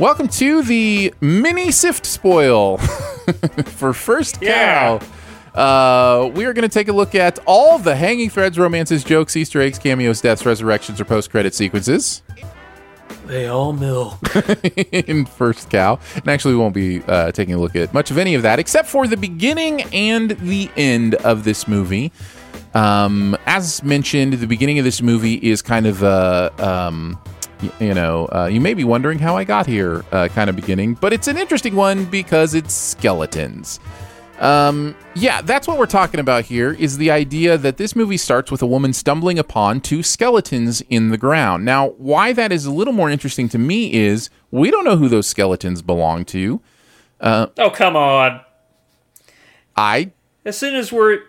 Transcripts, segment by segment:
Welcome to the mini sift spoil for First Cow. We are going to take a look at all the hanging threads, romances, jokes, Easter eggs, cameos, deaths, resurrections, or post-credit sequences. They all milk. In First Cow. And actually, we won't be taking a look at much of any of that, except for the beginning and the end of this movie. As mentioned, the beginning of this movie is kind of a... you may be wondering how I got here kind of beginning, but it's an interesting one because it's skeletons. That's what we're talking about here, is the idea that this movie starts with a woman stumbling upon two skeletons in the ground. Now, why that is a little more interesting to me is we don't know who those skeletons belong to. Oh, come on. As soon as we're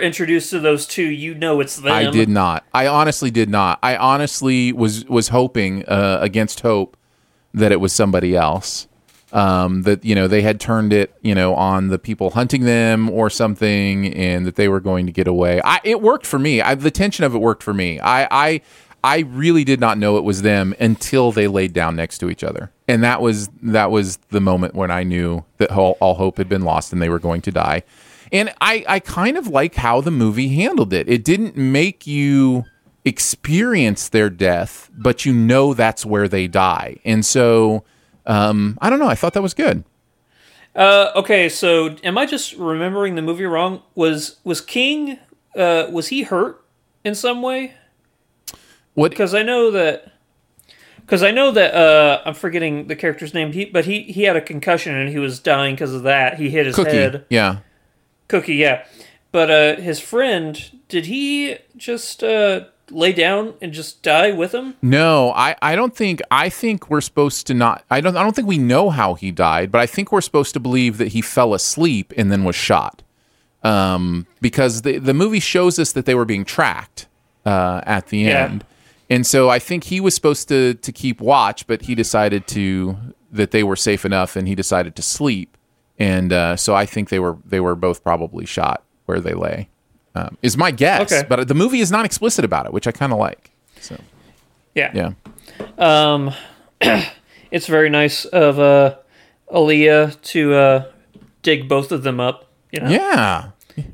introduced to those two, you know it's them. I did not. I honestly did not. I honestly was hoping against hope that it was somebody else. That they had turned it on the people hunting them or something, and that they were going to get away. It worked for me. The tension of it worked for me. I really did not know it was them until they laid down next to each other. And that was the moment when I knew that all hope had been lost and they were going to die. And I kind of like how the movie handled it. It didn't make you experience their death, but that's where they die. And so, I don't know. I thought that was good. Okay, so am I just remembering the movie wrong? Was King, was he hurt in some way? What? Because I know that I'm forgetting the character's name, but he had a concussion and he was dying because of that. He hit his head. Yeah. Cookie, yeah. But his friend, did he just lay down and just die with him? No, I don't think. I think we're supposed to not. I don't think we know how he died, but I think we're supposed to believe that he fell asleep and then was shot. Because the movie shows us that they were being tracked at the end, and so I think he was supposed to keep watch, but he decided that they were safe enough, and he decided to sleep. And so I think they were both probably shot where they lay, is my guess. Okay. But the movie is not explicit about it, which I kind of like. So, yeah. It's very nice of Aaliyah to dig both of them up. Yeah.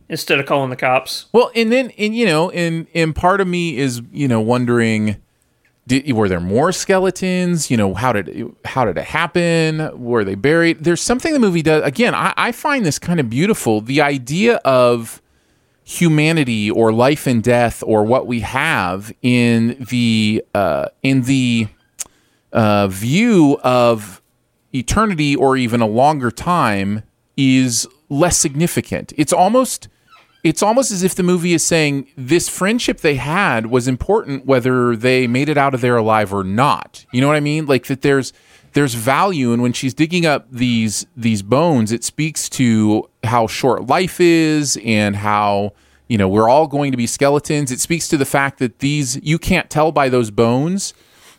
Instead of calling the cops. Well, and then and part of me is wondering. Were there more skeletons? How did it happen? Were they buried? There's something the movie does. Again, I find this kind of beautiful. The idea of humanity or life and death or what we have in the view of eternity or even a longer time is less significant. It's almost as if the movie is saying this friendship they had was important whether they made it out of there alive or not. You know what I mean? Like that there's value, and when she's digging up these bones, it speaks to how short life is and how, we're all going to be skeletons. It speaks to the fact that you can't tell by those bones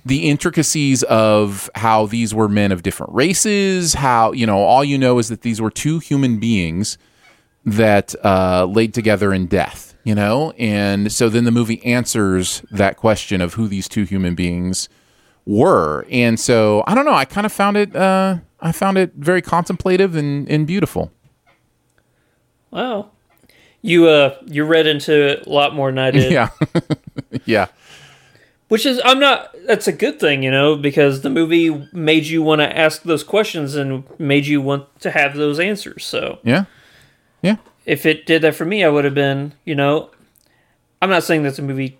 the intricacies of how these were men of different races, how, all is that these were two human beings that laid together in death, and so then the movie answers that question of who these two human beings were. And so I don't know, I kind of found it very contemplative and beautiful. Wow, you read into it a lot more than I did. Yeah. Yeah, which is that's a good thing, because the movie made you want to ask those questions and made you want to have those answers. So yeah. If it did that for me, I would have been, I'm not saying that's a movie.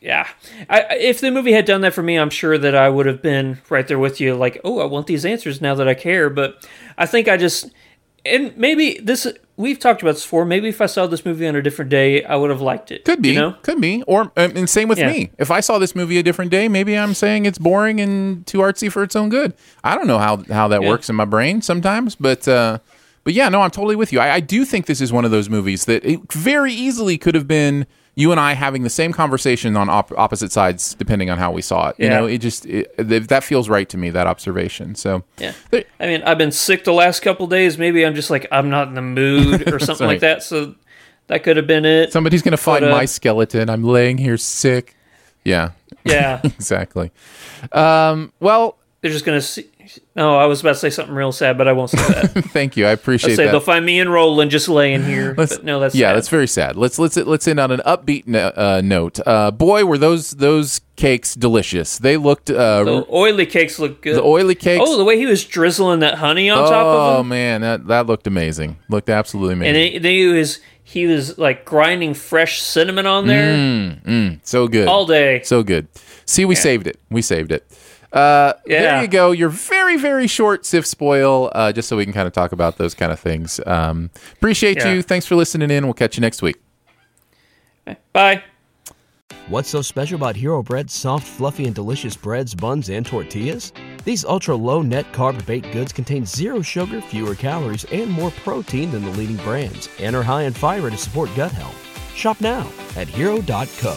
Yeah. If the movie had done that for me, I'm sure that I would have been right there with you. Like, oh, I want these answers now that I care. But I think and maybe this, we've talked about this before. Maybe if I saw this movie on a different day, I would have liked it. Could be. Could be. Or, and same with me. If I saw this movie a different day, maybe I'm saying it's boring and too artsy for its own good. I don't know how that works in my brain sometimes, But yeah, no, I'm totally with you. I do think this is one of those movies that it very easily could have been you and I having the same conversation on opposite sides, depending on how we saw it. Yeah. That feels right to me, that observation. So yeah, I've been sick the last couple days. Maybe I'm just like, I'm not in the mood or something like that. So that could have been it. Somebody's gonna find my skeleton. I'm laying here sick. Yeah. Yeah. Exactly. Well, they're just gonna see. Oh, I was about to say something real sad, but I won't say that. Thank you. I appreciate that. They'll find me and Roland just laying here. That's sad. That's very sad. Let's end on an upbeat note. Boy, were those cakes delicious. They looked... the oily cakes looked good. The oily cakes... Oh, the way he was drizzling that honey on top of them. Oh, man. That looked amazing. Looked absolutely amazing. And then he was like grinding fresh cinnamon on there. So good. All day. So good. See, we saved it. We saved it. There you go. Your very, very short Sif Spoil, just so we can kind of talk about those kind of things. Appreciate you. Thanks for listening in. We'll catch you next week. Bye. What's so special about Hero Bread's soft, fluffy, and delicious breads, buns, and tortillas? These ultra-low net-carb baked goods contain zero sugar, fewer calories, and more protein than the leading brands, and are high in fiber to support gut health. Shop now at Hero.co.